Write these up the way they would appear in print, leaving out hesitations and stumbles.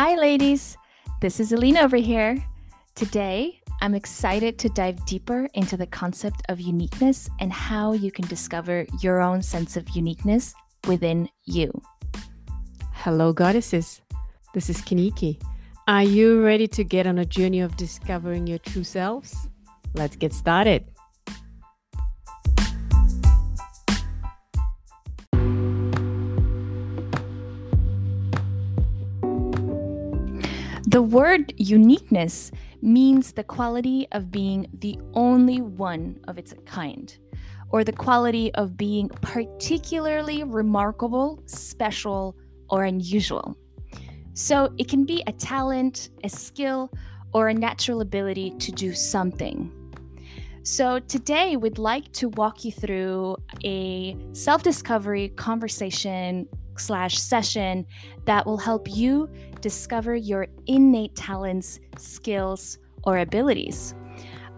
Hi ladies, this is Alina over here. Today, I'm excited to dive deeper into the concept of uniqueness and how you can discover your own sense of uniqueness within you. Hello goddesses, this is Kaniki. Are you ready to get on a journey of discovering your true selves? Let's get started. The word uniqueness means the quality of being the only one of its kind, or the quality of being particularly remarkable, special, or unusual. So it can be a talent, a skill, or a natural ability to do something. So today we'd like to walk you through a self-discovery conversation /session that will help you discover your innate talents, skills, or abilities.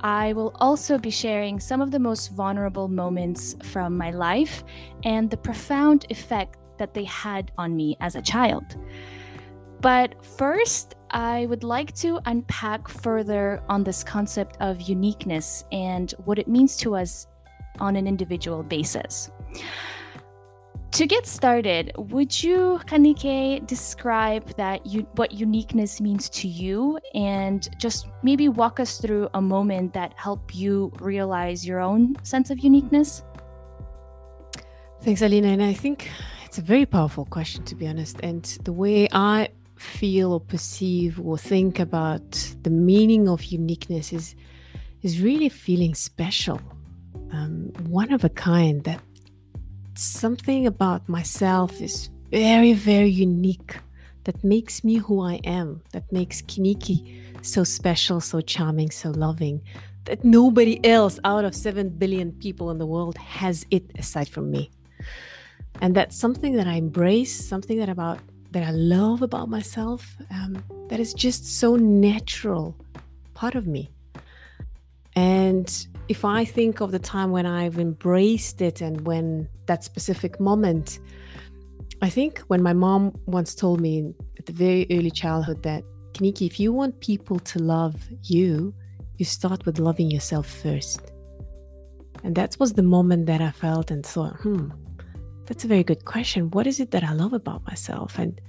I will also be sharing some of the most vulnerable moments from my life and the profound effect that they had on me as a child. But first, I would like to unpack further on this concept of uniqueness and what it means to us on an individual basis. To get started, would you, Kanike, describe what uniqueness means to you and just maybe walk us through a moment that helped you realize your own sense of uniqueness? Thanks, Alina. And I think it's a very powerful question, to be honest. And the way I feel or perceive or think about the meaning of uniqueness is really feeling special, one of a kind, that something about myself is very, very unique, that makes me who I am, that makes Kaniki so special, so charming, so loving, that nobody else out of 7 billion people in the world has it aside from me. And that's something that I embrace, something that I love about myself, that is just so natural part of me. And if I think of the time when I've embraced it and when that specific moment, I think when my mom once told me at the very early childhood that, Kaniki, if you want people to love you, you start with loving yourself first. And that was the moment that I felt and thought, that's a very good question. What is it that I love about myself? And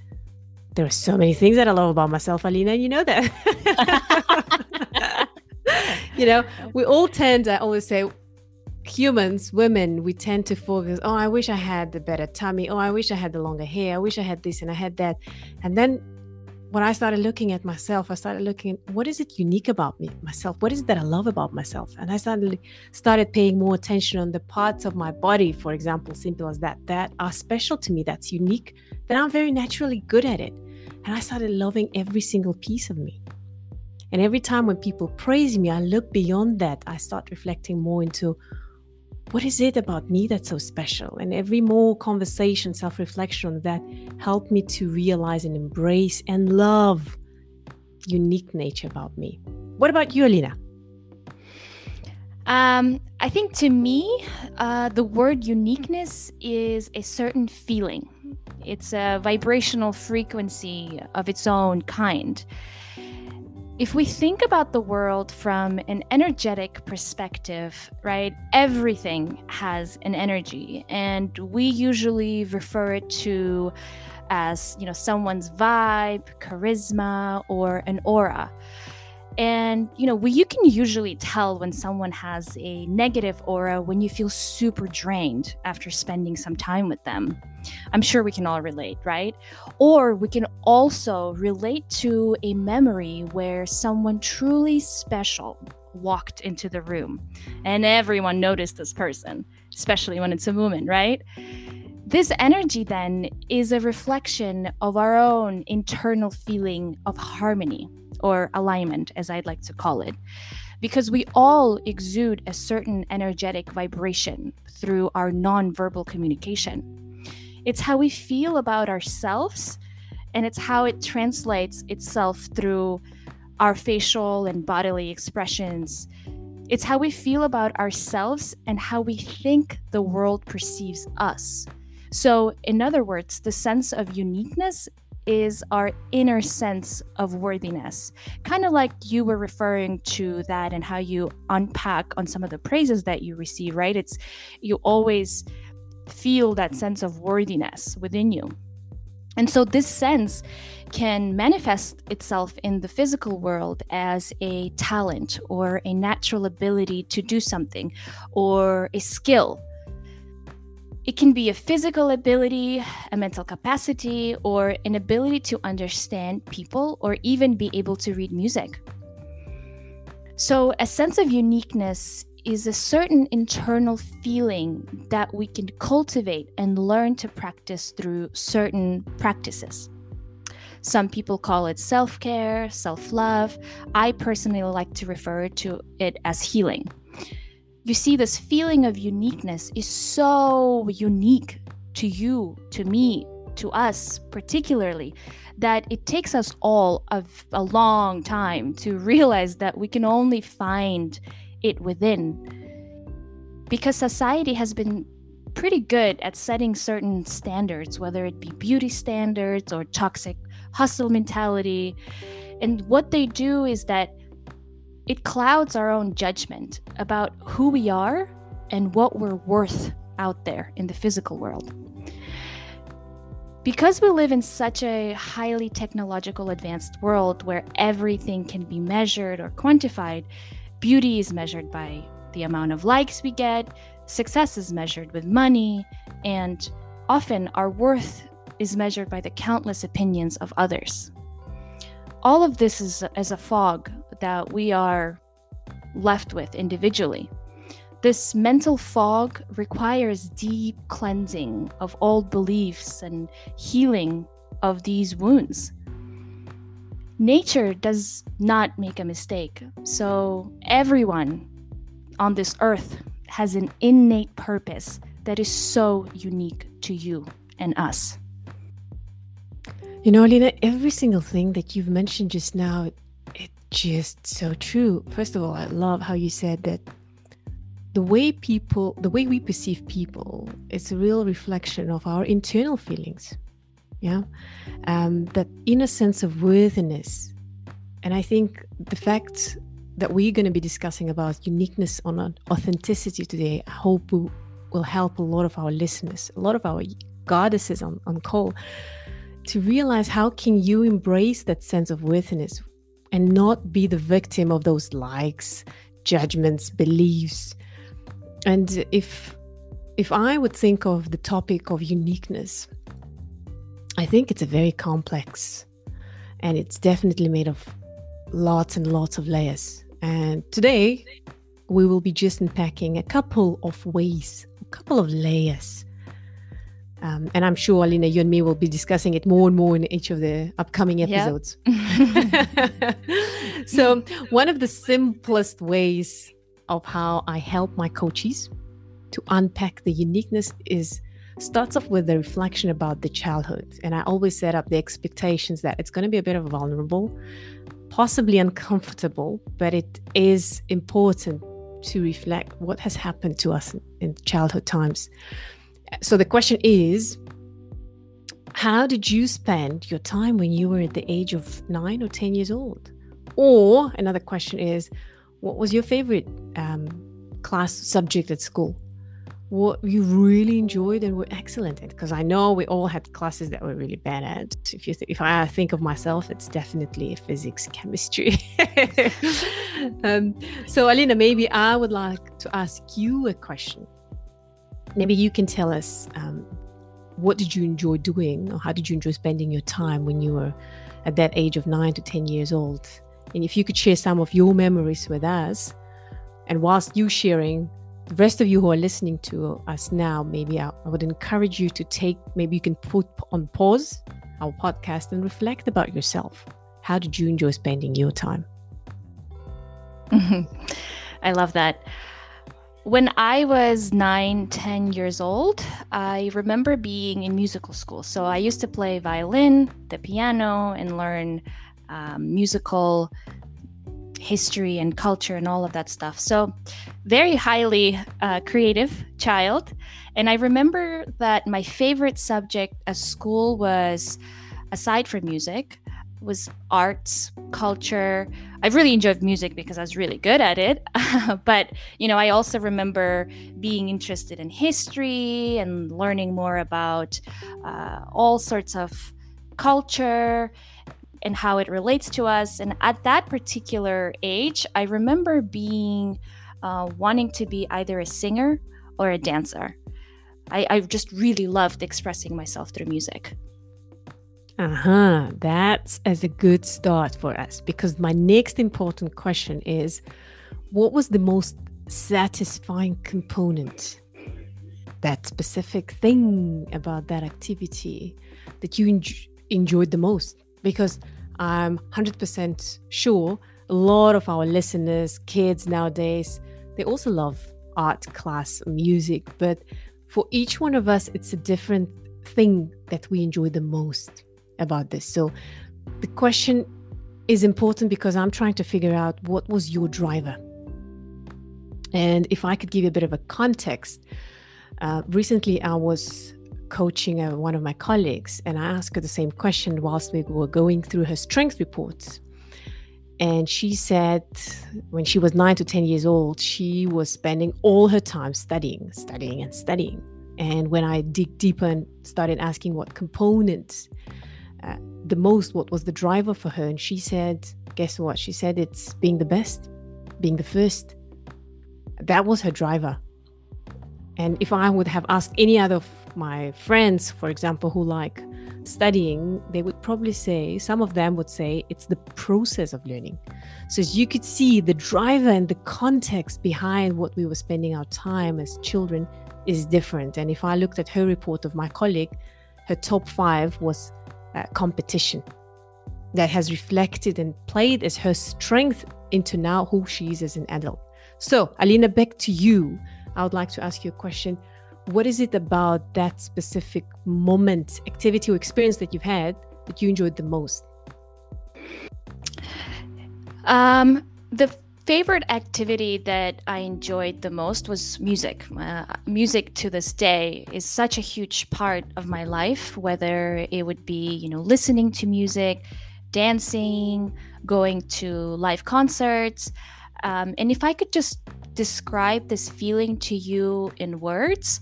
there are so many things that I love about myself, Alina, and you know that. You know, we all tend, I always say, humans, women, we tend to focus, oh, I wish I had the better tummy. Oh, I wish I had the longer hair. I wish I had this and I had that. And then when I started looking at myself, I started looking at what is it unique about me, myself? What is it that I love about myself? And I started paying more attention on the parts of my body, for example, simple as that are special to me, that's unique, that I'm very naturally good at it. And I started loving every single piece of me. And every time when people praise me, I look beyond that. I start reflecting more into what is it about me that's so special? And every more conversation, self-reflection on that helped me to realize and embrace and love unique nature about me. What about you, Alina? I think to me, the word uniqueness is a certain feeling. It's a vibrational frequency of its own kind. If we think about the world from an energetic perspective, right, everything has an energy, and we usually refer it to as, you know, someone's vibe, charisma, or an aura. And, you know, you can usually tell when someone has a negative aura when you feel super drained after spending some time with them. I'm sure we can all relate, right? Or we can also relate to a memory where someone truly special walked into the room and everyone noticed this person, especially when it's a woman, right? This energy then is a reflection of our own internal feeling of harmony, or alignment, as I'd like to call it, because we all exude a certain energetic vibration through our nonverbal communication. It's how we feel about ourselves, and it's how it translates itself through our facial and bodily expressions. It's how we feel about ourselves and how we think the world perceives us. So, in other words, the sense of uniqueness is our inner sense of worthiness. Kind of like you were referring to that and how you unpack on some of the praises that you receive, right? It's, you always feel that sense of worthiness within you. And so this sense can manifest itself in the physical world as a talent or a natural ability to do something or a skill. It can be a physical ability, a mental capacity, or an ability to understand people or even be able to read music. So a sense of uniqueness is a certain internal feeling that we can cultivate and learn to practice through certain practices. Some people call it self-care, self-love. I personally like to refer to it as healing. You see, this feeling of uniqueness is so unique to you, to me, to us particularly, that it takes us all a long time to realize that we can only find it within, because society has been pretty good at setting certain standards, whether it be beauty standards or toxic hustle mentality. And what they do is that it clouds our own judgment about who we are and what we're worth out there in the physical world. Because we live in such a highly technological advanced world where everything can be measured or quantified, beauty is measured by the amount of likes we get, success is measured with money, and often our worth is measured by the countless opinions of others. All of this is as a fog that we are left with individually. This mental fog requires deep cleansing of old beliefs and healing of these wounds. Nature does not make a mistake, so everyone on this earth has an innate purpose that is so unique to you and us. You know, Alina, every single thing that you've mentioned just now, it's just so true. First of all, I love how you said that the way we perceive people, it's a real reflection of our internal feelings. Yeah, that inner sense of worthiness. And I think the fact that we're going to be discussing about uniqueness on authenticity today, I hope will help a lot of our listeners, a lot of our goddesses on call, to realize how can you embrace that sense of worthiness and not be the victim of those likes, judgments, beliefs. And if I would think of the topic of uniqueness, I think it's a very complex, and it's definitely made of lots and lots of layers. And today we will be just unpacking a couple of ways, a couple of layers. And I'm sure, Alina, you and me will be discussing it more and more in each of the upcoming episodes. Yep. So one of the simplest ways of how I help my coaches to unpack the uniqueness starts off with the reflection about the childhood. And I always set up the expectations that it's going to be a bit of a vulnerable, possibly uncomfortable, but it is important to reflect what has happened to us in childhood times. So the question is, how did you spend your time when you were at the age of 9 or 10 years old? Or another question is, what was your favorite class subject at school? What you really enjoyed and were excellent at? Because I know we all had classes that we're really bad at. If I think of myself, it's definitely physics, chemistry. So Alina, maybe I would like to ask you a question. Maybe you can tell us, what did you enjoy doing, or how did you enjoy spending your time when you were at that age of 9 to 10 years old? And if you could share some of your memories with us, and whilst you sharing, the rest of you who are listening to us now, maybe I would encourage you to maybe you can put on pause our podcast and reflect about yourself. How did you enjoy spending your time? Mm-hmm. I love that. When I was 9, 10 years old, I remember being in musical school. So I used to play violin, the piano, and learn musical history and culture and all of that stuff. So very highly creative child. And I remember that my favorite subject at school was aside from music, was arts, culture. I really enjoyed music because I was really good at it. But, you know, I also remember being interested in history and learning more about all sorts of culture and how it relates to us. And at that particular age, I remember being wanting to be either a singer or a dancer. I just really loved expressing myself through music. That's as a good start for us, because my next important question is, what was the most satisfying component, that specific thing about that activity that you enjoyed the most? Because I'm 100% sure a lot of our listeners, kids nowadays, they also love art class, music, but for each one of us, it's a different thing that we enjoy the most about this. So the question is important because I'm trying to figure out what was your driver. And if I could give you a bit of a context, recently I was coaching one of my colleagues, and I asked her the same question whilst we were going through her strength reports. And she said when she was 9 to 10 years old, she was spending all her time studying. And when I dig deeper and started asking what components the most, what was the driver for her? And she said, guess what? She said it's being the best, being the first. That was her driver. And if I would have asked any other of my friends, for example, who like studying, they would probably say, some of them would say, it's the process of learning. So as you could see, the driver and the context behind what we were spending our time as children is different. And if I looked at her report of my colleague, her top 5 was competition. That has reflected and played as her strength into now who she is as an adult. So, Alina, back to you. I would like to ask you a question. What is it about that specific moment, activity or experience that you've had that you enjoyed the most? The favorite activity that I enjoyed the most was music. Music to this day is such a huge part of my life, whether it would be, you know, listening to music, dancing, going to live concerts. And if I could just describe this feeling to you in words,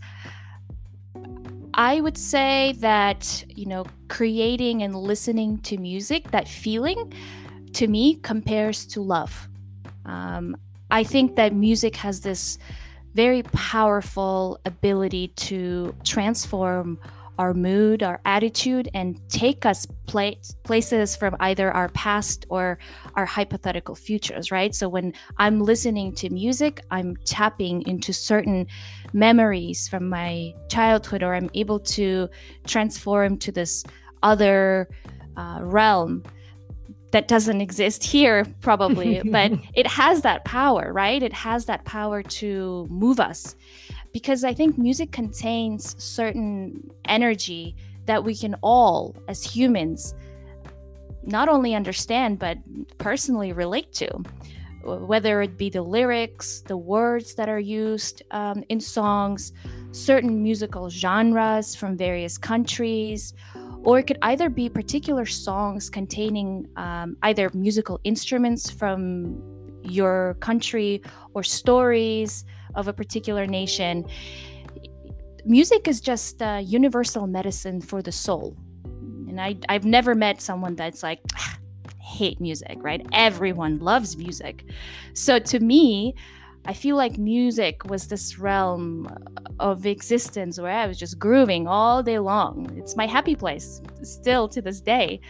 I would say that, you know, creating and listening to music, that feeling to me compares to love. I think that music has this very powerful ability to transform our mood, our attitude, and take us places from either our past or our hypothetical futures, right? So when I'm listening to music, I'm tapping into certain memories from my childhood, or I'm able to transform to this other realm that doesn't exist here, probably, but it has that power, right? It has that power to move us. Because I think music contains certain energy that we can all, as humans, not only understand, but personally relate to. Whether it be the lyrics, the words that are used in songs, certain musical genres from various countries, or it could either be particular songs containing either musical instruments from your country or stories of a particular nation. Music is just a universal medicine for the soul. And I've never met someone that's like, hate music, right? Everyone loves music. So to me, I feel like music was this realm of existence where I was just grooving all day long. It's my happy place still to this day.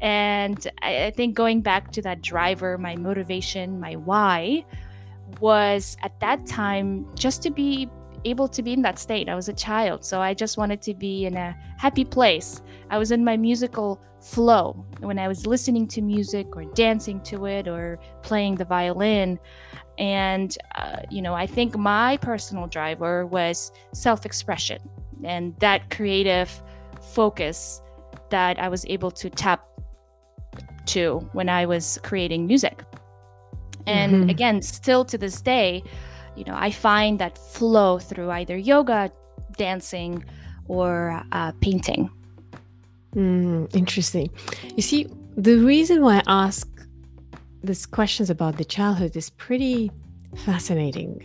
And I think going back to that driver, my motivation, my why, was at that time just to be able to be in that state. I was a child, so I just wanted to be in a happy place. I was in my musical flow when I was listening to music or dancing to it or playing the violin. And, you know, I think my personal driver was self-expression and that creative focus that I was able to tap to when I was creating music. And again, still to this day, you know, I find that flow through either yoga, dancing, or painting. Interesting. You see, the reason why I ask these questions about the childhood is pretty fascinating,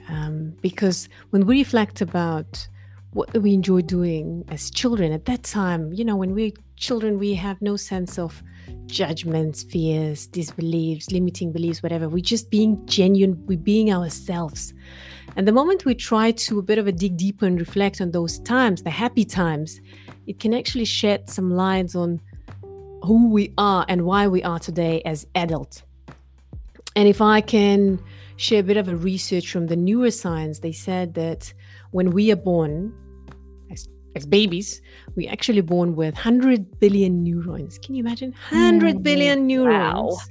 because when we reflect about what we enjoy doing as children at that time, you know, when we're children, we have no sense of judgments, fears, disbeliefs, limiting beliefs, whatever. We're just being genuine, we're being ourselves. And the moment we try to dig deeper and reflect on those times, the happy times, it can actually shed some light on who we are and why we are today as adults. And if I can share a bit of a research from the neuroscience, they said that when we are born as babies, we're actually born with 100 billion neurons. Can you imagine? 100 billion neurons.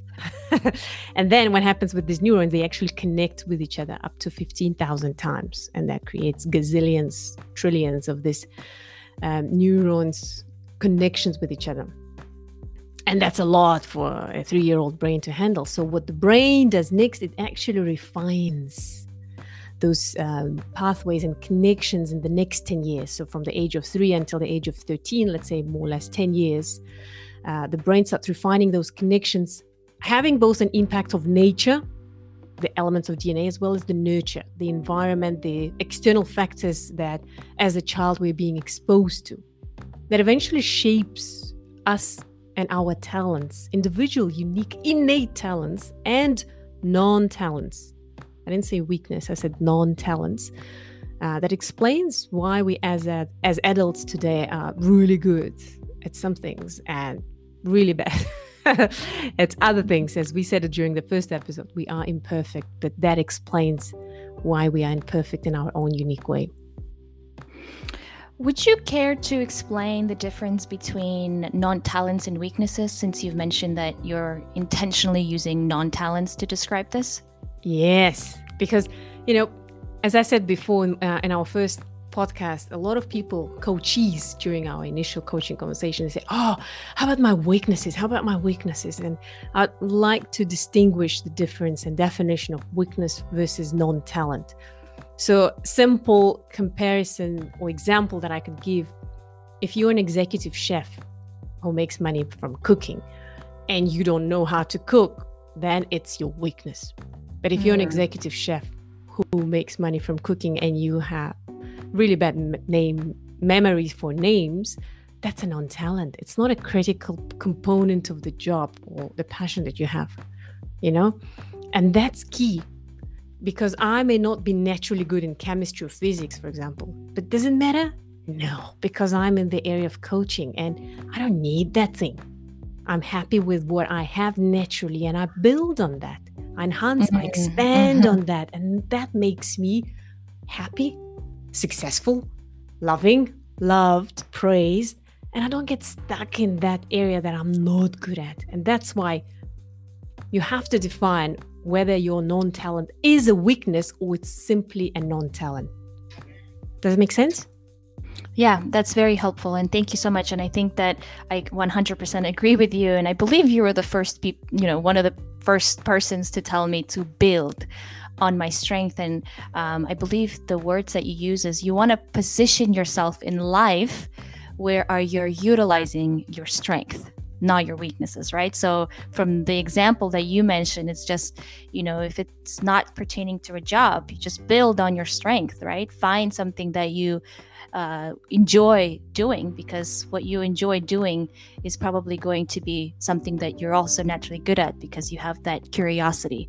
Wow. And then what happens with these neurons, they actually connect with each other up to 15,000 times. And that creates gazillions, trillions of these neurons connections with each other. And that's a lot for a 3-year-old brain to handle. So what the brain does next, it actually refines those pathways and connections in the next 10 years. So from the age of 3 until the age of 13, let's say more or less 10 years, the brain starts refining those connections, having both an impact of nature, the elements of DNA, as well as the nurture, the environment, the external factors that as a child we're being exposed to. That eventually shapes us and our talents, individual, unique, innate talents and non-talents. I didn't say weakness, I said non-talents. That explains why we as adults today are really good at some things and really bad at other things. As we said it during the first episode, we are imperfect. That explains why we are imperfect in our own unique way. Would you care to explain the difference between non-talents and weaknesses, since you've mentioned that you're intentionally using non-talents to describe this? Yes, because, you know, as I said before in our first podcast, a lot of people, coachees, during our initial coaching conversation, they say, oh, how about my weaknesses? How about my weaknesses? And I'd like to distinguish the difference and definition of weakness versus non-talent. So simple comparison or example that I could give, if you're an executive chef who makes money from cooking and you don't know how to cook, then it's your weakness. But if you're an executive chef who makes money from cooking and you have really bad memories for names, that's a non-talent. It's not a critical component of the job or the passion that you have, you know? And that's key. Because I may not be naturally good in chemistry or physics, for example, but does it matter? No, because I'm in the area of coaching and I don't need that thing. I'm happy with what I have naturally and I build on that. I enhance, I expand on that. And that makes me happy, successful, loving, loved, praised. And I don't get stuck in that area that I'm not good at. And that's why you have to define whether your non-talent is a weakness or it's simply a non-talent. Does it make sense? Yeah, that's very helpful. And thank you so much. And I think that I 100% agree with you. And I believe you were the first one of the first persons to tell me to build on my strength. And I believe the words that you use is you want to position yourself in life where you're utilizing your strength, not your weaknesses, right? So from the example that you mentioned, it's just, if it's not pertaining to a job, you just build on your strength, right? Find something that you enjoy doing, because what you enjoy doing is probably going to be something that you're also naturally good at because you have that curiosity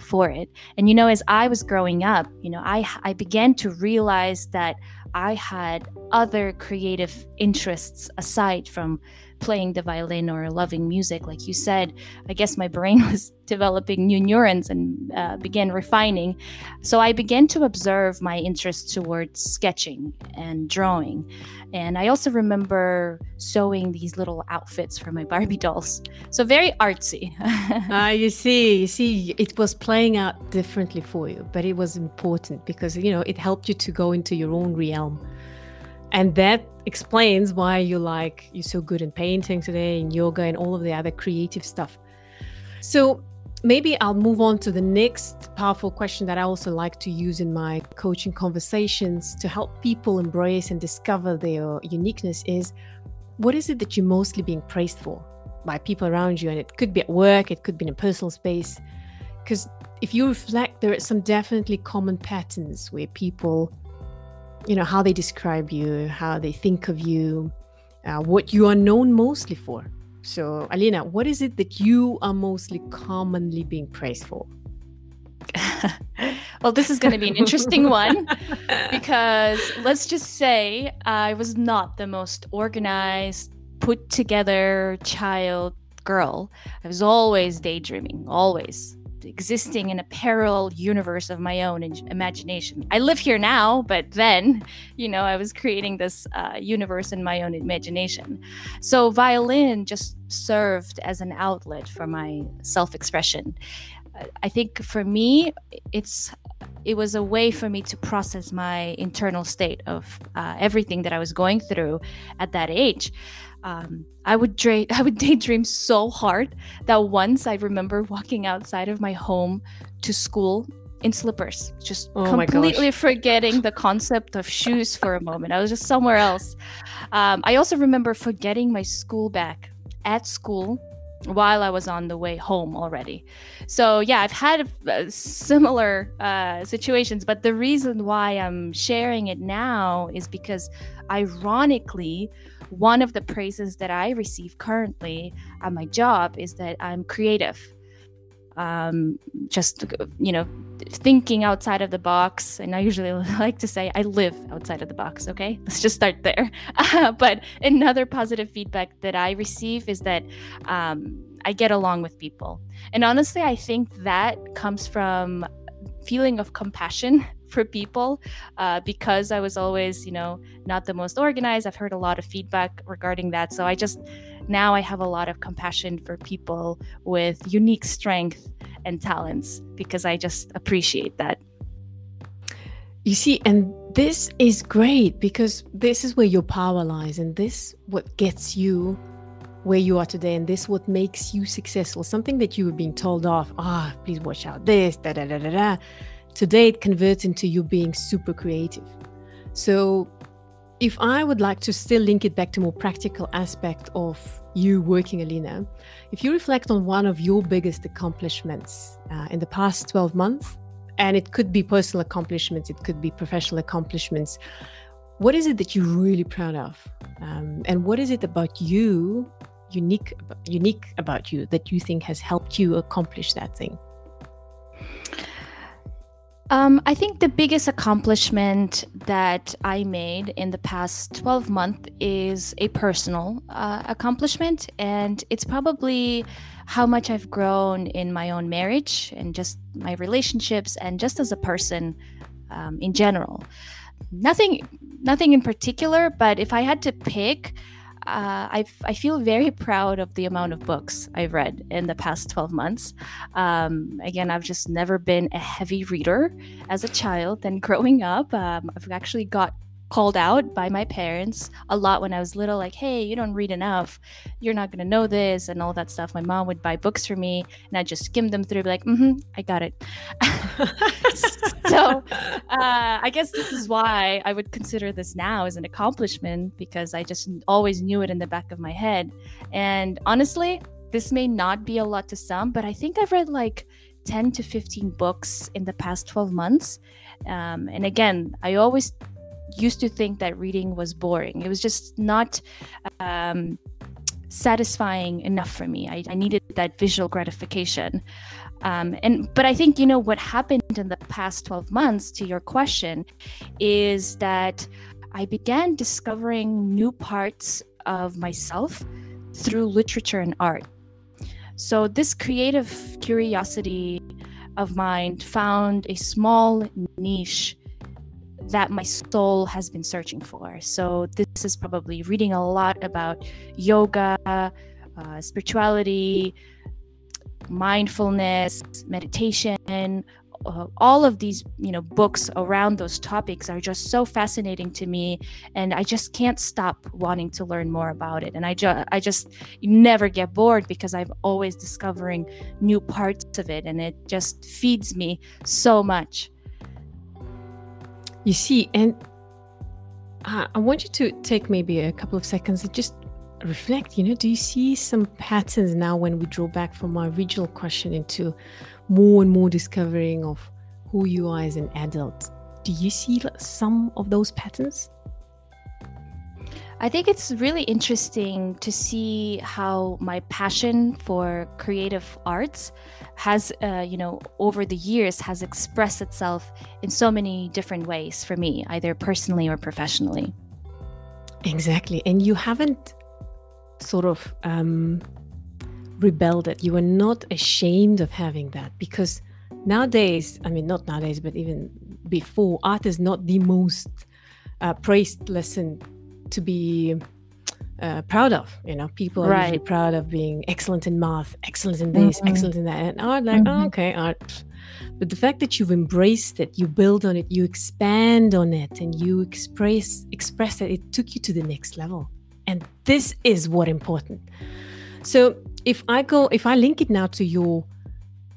for it. And, as I was growing up, I began to realize that I had other creative interests aside from playing the violin or loving music. Like you said, I guess my brain was developing new neurons and began refining. So I began to observe my interest towards sketching and drawing. And I also remember sewing these little outfits for my Barbie dolls. So very artsy. You see, it was playing out differently for you, but it was important because, it helped you to go into your own realm. And that explains why you're so good in painting today and yoga and all of the other creative stuff. So maybe I'll move on to the next powerful question that I also like to use in my coaching conversations to help people embrace and discover their uniqueness is, What is it that you're mostly being praised for by people around you? And it could be at work, it could be in a personal space. Because if you reflect, there are some definitely common patterns where people, how they describe you, how they think of you, what you are known mostly for. So, Alina, what is it that you are mostly commonly being praised for? Well, this is going to be an interesting one, because let's just say I was not the most organized, put together child girl. I was always daydreaming, always existing in a parallel universe of my own imagination. I live here now, but then, I was creating this universe in my own imagination. So violin just served as an outlet for my self-expression. I think for me, it was a way for me to process my internal state of everything that I was going through at that age. I would daydream so hard that once I remember walking outside of my home to school in slippers, just completely forgetting the concept of shoes for a moment. I was just somewhere else. I also remember forgetting my school bag at school while I was on the way home already. So yeah, I've had similar situations, but the reason why I'm sharing it now is because ironically, one of the praises that I receive currently at my job is that I'm creative. Thinking outside of the box. And I usually like to say I live outside of the box. Okay, let's just start there. But another positive feedback that I receive is that I get along with people. And honestly, I think that comes from feeling of compassion for people, because I was always, not the most organized. I've heard a lot of feedback regarding that. So now I have a lot of compassion for people with unique strength and talents, because I just appreciate that. You see, and this is great, because this is where your power lies, and this what gets you where you are today, and this what makes you successful. Something that you were being told off, please watch out this, da da da da da. Today it converts into you being super creative. So if I would like to still link it back to more practical aspect of you working, Alina, if you reflect on one of your biggest accomplishments in the past 12 months, and it could be personal accomplishments, it could be professional accomplishments, what is it that you're really proud of? And what is it about you, unique about you, that you think has helped you accomplish that thing? I think the biggest accomplishment that I made in the past 12 months is a personal accomplishment, and it's probably how much I've grown in my own marriage and just my relationships and just as a person in general. Nothing in particular, but if I had to pick, I feel very proud of the amount of books I've read in the past 12 months. Again, I've just never been a heavy reader as a child, and growing up, I've actually got called out by my parents a lot when I was little, like, hey, you don't read enough, you're not going to know this and all that stuff. My mom would buy books for me and I'd just skim them through, be like, I got it. So I guess this is why I would consider this now as an accomplishment, because I just always knew it in the back of my head. And honestly, this may not be a lot to some, but I think I've read like 10 to 15 books in the past 12 months. And again, I always used to think that reading was boring. It was just not satisfying enough for me. I needed that visual gratification. But I think, what happened in the past 12 months to your question is that I began discovering new parts of myself through literature and art. So this creative curiosity of mine found a small niche that my soul has been searching for. So this is probably reading a lot about yoga, spirituality, mindfulness, meditation. All of these, books around those topics are just so fascinating to me, and I just can't stop wanting to learn more about it. And I just never get bored, because I'm always discovering new parts of it, and it just feeds me so much. You see, and I want you to take maybe a couple of seconds and just reflect, do you see some patterns now when we draw back from our original question into more and more discovering of who you are as an adult? Do you see some of those patterns? I think it's really interesting to see how my passion for creative arts has, over the years has expressed itself in so many different ways for me, either personally or professionally. Exactly. And you haven't sort of rebelled it. You were not ashamed of having that, because nowadays, I mean, not nowadays, but even before, art is not the most praised lesson to be proud of. People are usually proud of being excellent in math, excellent in this, excellent in that, and art, like, okay, art. But the fact that you've embraced it, you build on it, you expand on it, and you express that it took you to the next level. And this is what's important. So if I link it now to your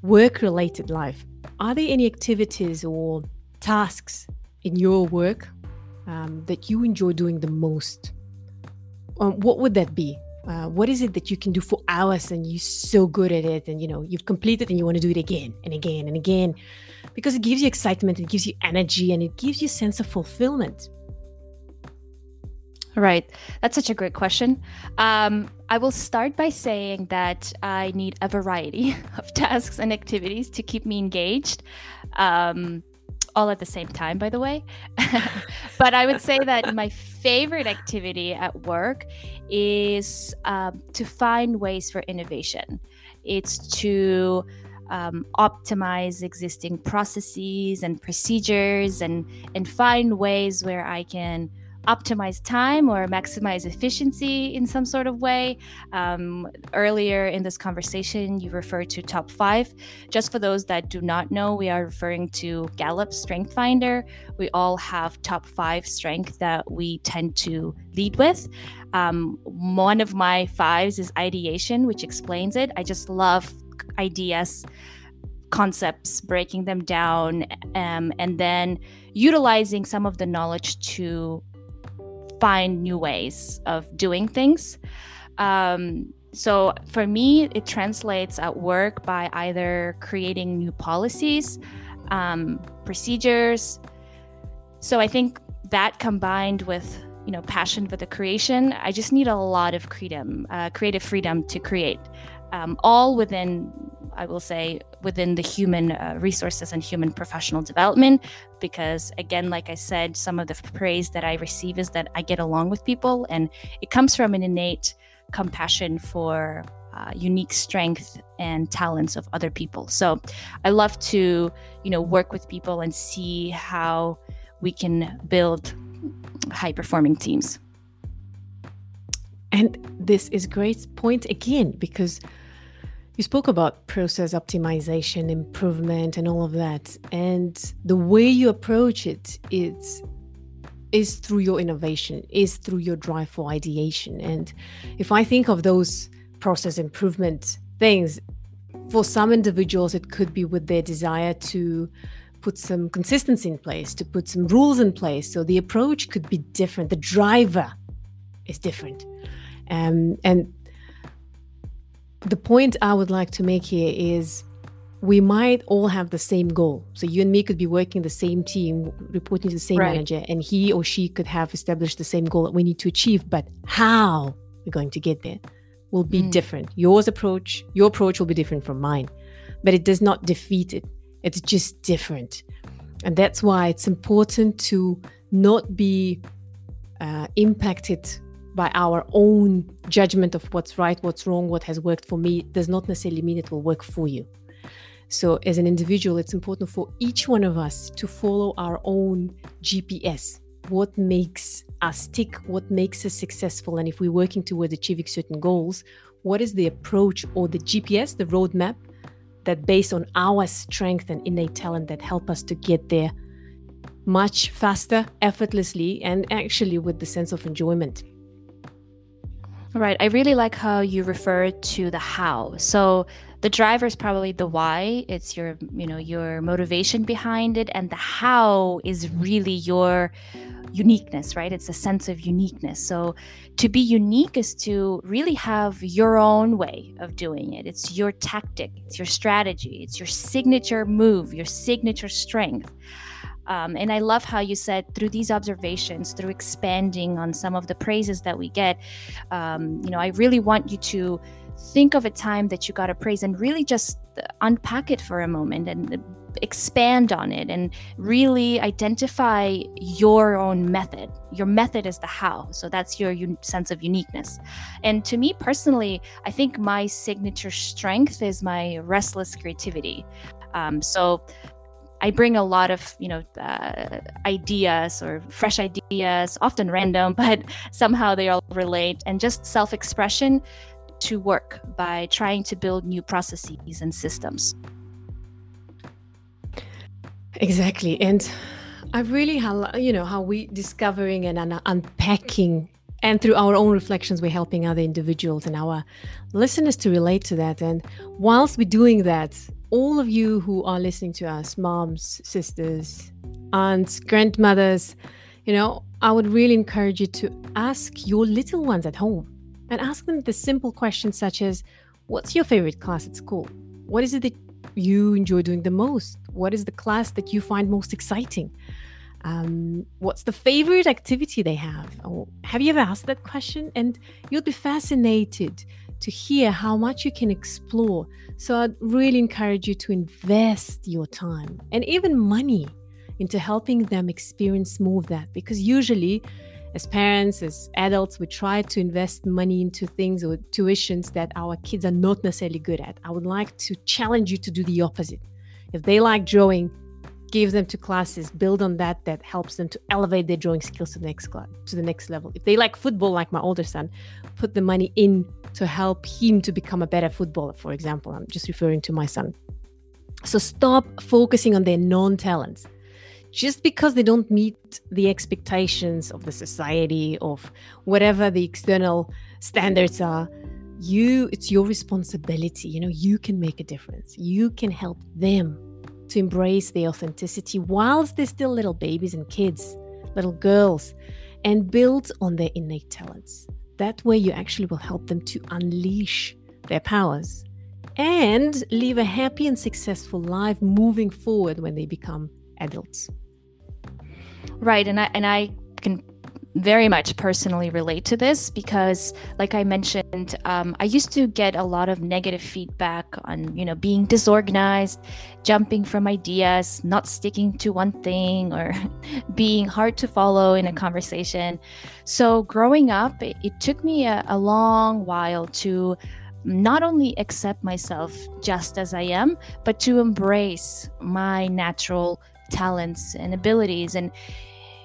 work-related life, are there any activities or tasks in your work that you enjoy doing the most? What would that be? What is it that you can do for hours and you're so good at it, and you've completed and you want to do it again and again and again, because it gives you excitement, it gives you energy, and it gives you a sense of fulfillment? Right. That's such a great question. I will start by saying that I need a variety of tasks and activities to keep me engaged. All at the same time, by the way. But I would say that my favorite activity at work is to find ways for innovation. It's to optimize existing processes and procedures and find ways where I can optimize time or maximize efficiency in some sort of way. Earlier in this conversation, you referred to Top 5. Just for those that do not know, we are referring to Gallup Strength Finder. We all have Top 5 strength that we tend to lead with. One of my 5s is ideation, which explains it. I just love ideas, concepts, breaking them down, and then utilizing some of the knowledge to find new ways of doing things. So for me, it translates at work by either creating new policies, procedures. So I think that, combined with passion for the creation, I just need a lot of creative freedom to create, all within, I will say, within the human resources and human professional development, because again, like I said, some of the praise that I receive is that I get along with people, and it comes from an innate compassion for unique strength and talents of other people. So I love to, work with people and see how we can build high-performing teams. And this is a great point again, because you spoke about process optimization, improvement, and all of that. And the way you approach it is through your innovation, is through your drive for ideation. And if I think of those process improvement things, for some individuals, it could be with their desire to put some consistency in place, to put some rules in place. So the approach could be different. The driver is different. And the point I would like to make here is we might all have the same goal. So you and me could be working the same team, reporting to the same manager, and he or she could have established the same goal that we need to achieve, but how we're going to get there will be different. Your approach will be different from mine, but it does not defeat it. It's just different. And that's why it's important to not be impacted by our own judgment of what's right, what's wrong, what has worked for me. Does not necessarily mean it will work for you. So as an individual, it's important for each one of us to follow our own GPS. What makes us tick? What makes us successful? And if we're working towards achieving certain goals, what is the approach or the GPS, the roadmap, that based on our strength and innate talent that help us to get there much faster, effortlessly, and actually with the sense of enjoyment. Right. I really like how you refer to the how. So The driver is probably the why. It's your, you know, your motivation behind it, and the how is really your uniqueness, right? It's a sense of uniqueness. So to be unique is to really have your own way of doing it. It's your tactic, it's your strategy, it's your signature move, your signature strength. And I love how you said through these observations, through expanding on some of the praises that we get, you know, I really want you to think of a time that you got a praise and really just unpack it for a moment and expand on it and really identify your own method. Your method is the how. So that's your sense of uniqueness. And to me personally, I think my signature strength is my restless creativity. So I bring a lot of, you know, ideas or fresh ideas, often random, but somehow they all relate, and just self-expression to work by trying to build new processes and systems. Exactly. And I really, you know, how we discovering and unpacking, and through our own reflections, we're helping other individuals and our listeners to relate to that. And whilst we're doing that, all of you who are listening to us, moms, sisters, aunts, grandmothers, you know, I would really encourage you to ask your little ones at home and ask them the simple questions such as, what's your favorite class at school? What is it that you enjoy doing the most? What is the class that you find most exciting? What's the favorite activity they have? Or have you ever asked that question? And you'll be fascinated to hear how much you can explore. So I'd really encourage you to invest your time and even money into helping them experience more of that. Because usually as parents, as adults, we try to invest money into things or tuitions that our kids are not necessarily good at. I would like to challenge you to do the opposite. If they like drawing, give them to classes, build on that, that helps them to elevate their drawing skills to the next class, to the next level. If they like football, like my older son, put the money in to help him to become a better footballer, for example. I'm just referring to my son. So stop focusing on their non-talents. Just because they don't meet the expectations of the society, of whatever the external standards are, it's your responsibility. You know, you can make a difference. You can help them to embrace their authenticity whilst they're still little babies and kids, little girls, and build on their innate talents. That way you actually will help them to unleash their powers and live a happy and successful life moving forward when they become adults. Right. And I can very much personally relate to this because, like I mentioned, I used to get a lot of negative feedback on, you know, being disorganized, jumping from ideas, not sticking to one thing, or being hard to follow in a conversation. So growing up, it took me a long while to not only accept myself just as I am, but to embrace my natural talents and abilities. And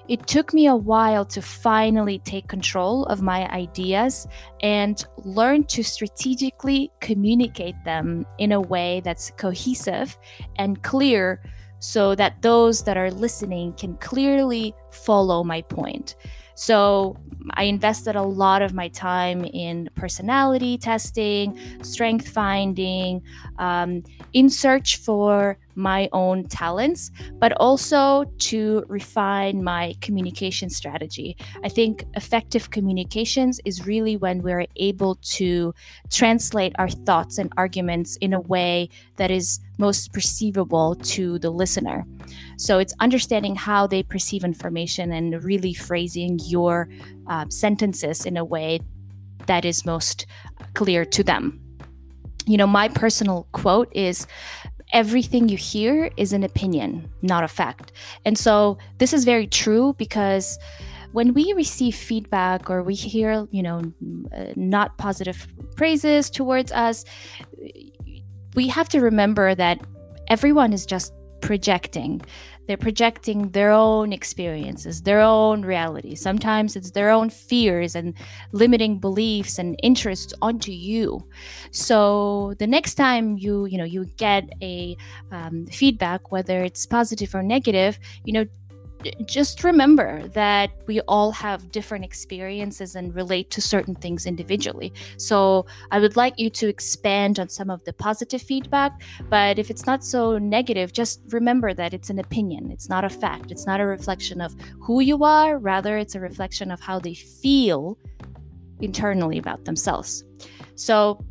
it took me a while to finally take control of my ideas and learn to strategically communicate them in a way that's cohesive and clear, so that those that are listening can clearly follow my point. So I invested a lot of my time in personality testing, strength finding, in search for my own talents, but also to refine my communication strategy. I think effective communications is really when we're able to translate our thoughts and arguments in a way that is most perceivable to the listener. So it's understanding how they perceive information and really phrasing your sentences in a way that is most clear to them. You know, my personal quote is, everything you hear is an opinion, not a fact. And so this is very true, because when we receive feedback or we hear, you know, not positive praises towards us, we have to remember that everyone is just projecting. They're projecting their own experiences, their own reality. Sometimes it's their own fears and limiting beliefs and interests onto you. So the next time you get a feedback, whether it's positive or negative, you know, just remember that we all have different experiences and relate to certain things individually. So I would like you to expand on some of the positive feedback, but if it's not so negative, just remember that it's an opinion. It's not a fact. It's not a reflection of who you are. Rather, it's a reflection of how they feel internally about themselves. So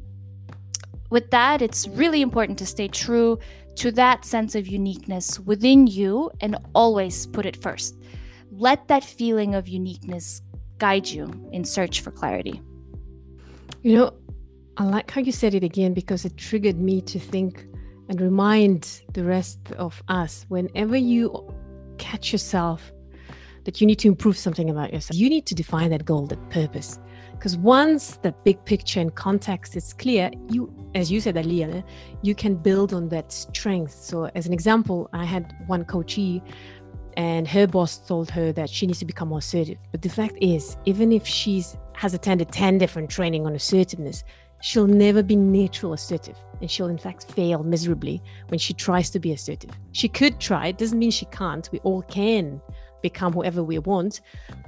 with that, it's really important to stay true to that sense of uniqueness within you and always put it first. Let that feeling of uniqueness guide you in search for clarity. You know, I like how you said it again, because it triggered me to think and remind the rest of us, whenever you catch yourself that you need to improve something about yourself, you need to define that goal, that purpose. Because once that big picture and context is clear, you, as you said earlier, you can build on that strength. So as an example, I had one coachee and her boss told her that she needs to become more assertive. But the fact is, even if she has attended 10 different training on assertiveness, she'll never be natural assertive. And she'll in fact fail miserably when she tries to be assertive. She could try, it doesn't mean she can't. We all can become whoever we want,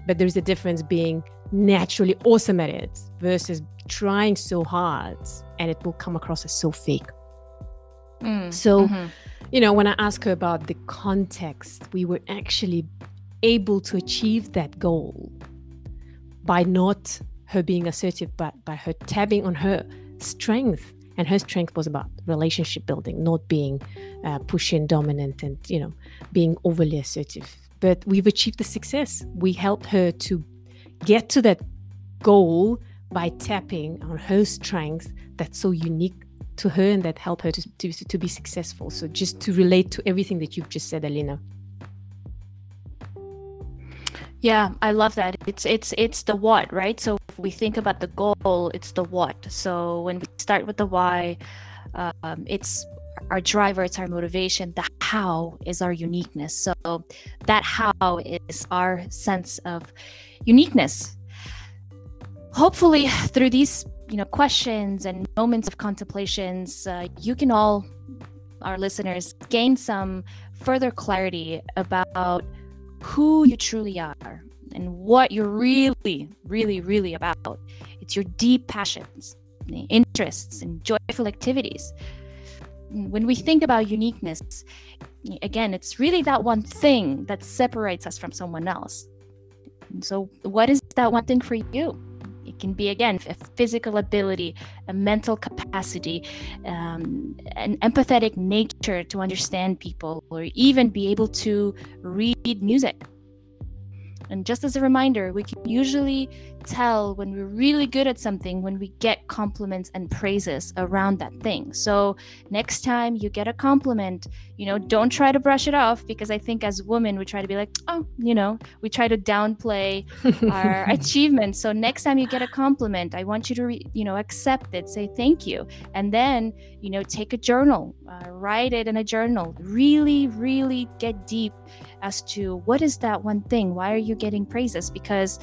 but there is a difference being naturally awesome at it versus trying so hard and it will come across as so fake. You know, when I asked her about the context, we were actually able to achieve that goal by not her being assertive, but by her tapping on her strength. And her strength was about relationship building, not being pushy and dominant and, you know, being overly assertive. But we've achieved the success. We helped her to get to that goal by tapping on her strengths that's so unique to her and that helped her to be successful. So just to relate to everything that you've just said, Alina. Yeah, I love that. It's the what, right? So if we think about the goal, it's the what. So when we start with the why, it's our driver, it's our motivation. The how is our uniqueness. So that how is our sense of uniqueness. Hopefully through these, you know, questions and moments of contemplations, you can all, our listeners, gain some further clarity about who you truly are and what you're really, really, really about. It's your deep passions, interests, and joyful activities. When we think about uniqueness, again, it's really that one thing that separates us from someone else. And so what is that one thing for you? It can be, again, a physical ability, a mental capacity, an empathetic nature to understand people, or even be able to read music. And just as a reminder, we can usually tell when we're really good at something when we get compliments and praises around that thing. So next time you get a compliment, you know, don't try to brush it off, because I think as women, we try to be like, oh, you know, we try to downplay our achievements. So next time you get a compliment, I want you to, accept it, say thank you. And then, you know, take a journal, write it in a journal, really, really get deep as to what is that one thing? Why are you getting praises? Because,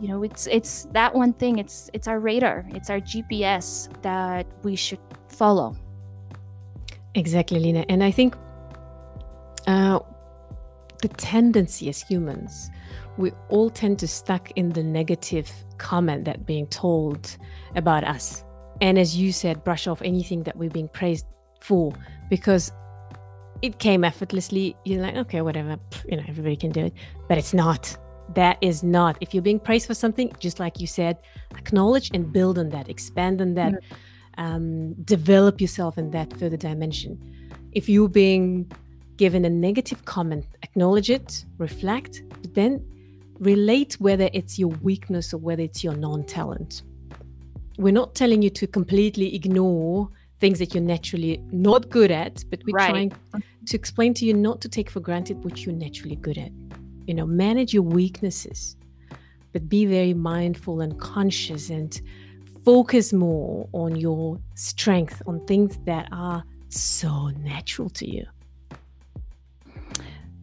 you know, it's that one thing. It's our radar. It's our GPS that we should follow. Exactly, Alina. And I think the tendency as humans, we all tend to stuck in the negative comment that being told about us. And as you said, brush off anything that we're being praised for, because it came effortlessly. You're like, okay, whatever, you know, everybody can do it. But it's not. That is not. If you're being praised for something, just like you said, acknowledge and build on that, expand on that, develop yourself in that further dimension. If you're being given a negative comment, acknowledge it, reflect, but then relate whether it's your weakness or whether it's your non-talent. We're not telling you to completely ignore things that you're naturally not good at, but we're trying to explain to you not to take for granted what you're naturally good at. You know, manage your weaknesses, but be very mindful and conscious and focus more on your strength, on things that are so natural to you.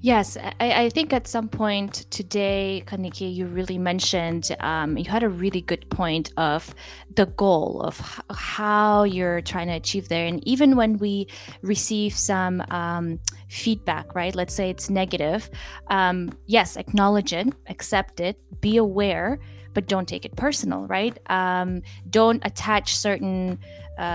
Yes, I think at some point today, Kaniki, you really mentioned, you had a really good point of the goal of how you're trying to achieve there. And even when we receive some feedback, right, let's say it's negative, yes, acknowledge it, accept it, be aware, but don't take it personal, right? Don't attach certain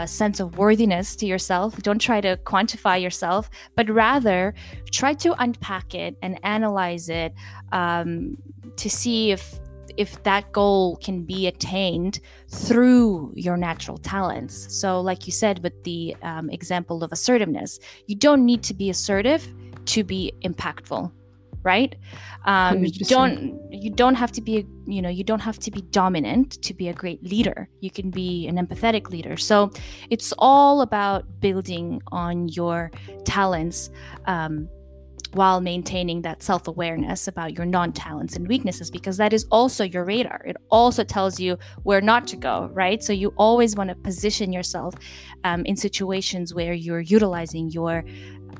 sense of worthiness to yourself. Don't try to quantify yourself, but rather try to unpack it and analyze it to see if that goal can be attained through your natural talents. So like you said, with the example of assertiveness, you don't need to be assertive to be impactful, right? You don't have to be, you don't have to be dominant to be a great leader. You can be an empathetic leader. So it's all about building on your talents while maintaining that self-awareness about your non-talents and weaknesses, because that is also your radar. It also tells you where not to go, right? So you always want to position yourself in situations where you're utilizing your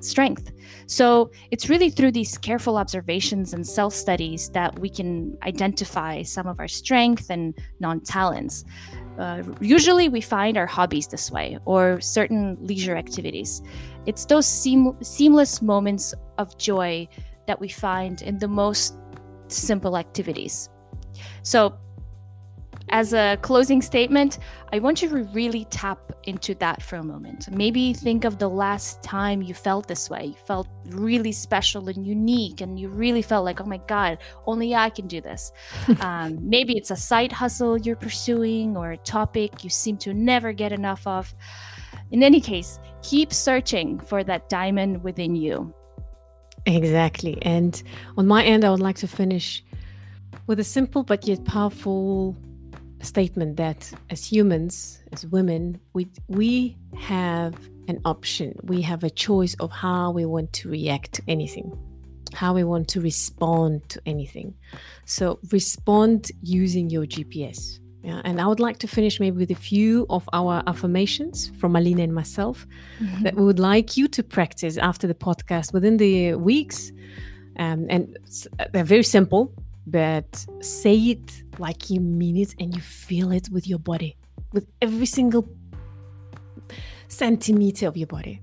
strength. So it's really through these careful observations and self-studies that we can identify some of our strength and non-talents. Usually we find our hobbies this way, or certain leisure activities. It's those seamless moments of joy that we find in the most simple activities. So as a closing statement, I want you to really tap into that for a moment. Maybe think of the last time you felt this way. You felt really special and unique, and you really felt like, oh my God, only I can do this. Maybe it's a side hustle you're pursuing, or a topic you seem to never get enough of. In any case, keep searching for that diamond within you. Exactly. And on my end, I would like to finish with a simple but yet powerful statement that as humans, as women, we have an option. We have a choice of how we want to react to anything, how we want to respond to anything. So respond using your GPS. Yeah? And I would like to finish maybe with a few of our affirmations from Alina and myself that we would like you to practice after the podcast within the weeks. And they're very simple, but say it like you mean it and you feel it with your body, with every single centimeter of your body.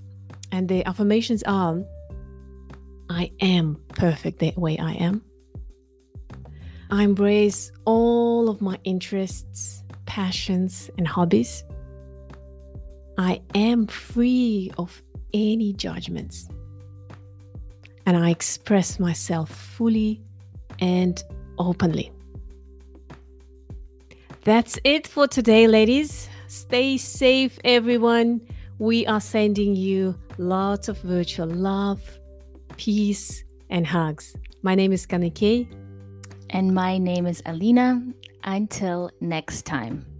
And the affirmations are, I am perfect the way I am. I embrace all of my interests, passions, and hobbies. I am free of any judgments. And I express myself fully and openly. That's it for today, ladies. Stay safe, everyone. We are sending you lots of virtual love, peace, and hugs. My name is Kaniki. And my name is Alina. Until next time.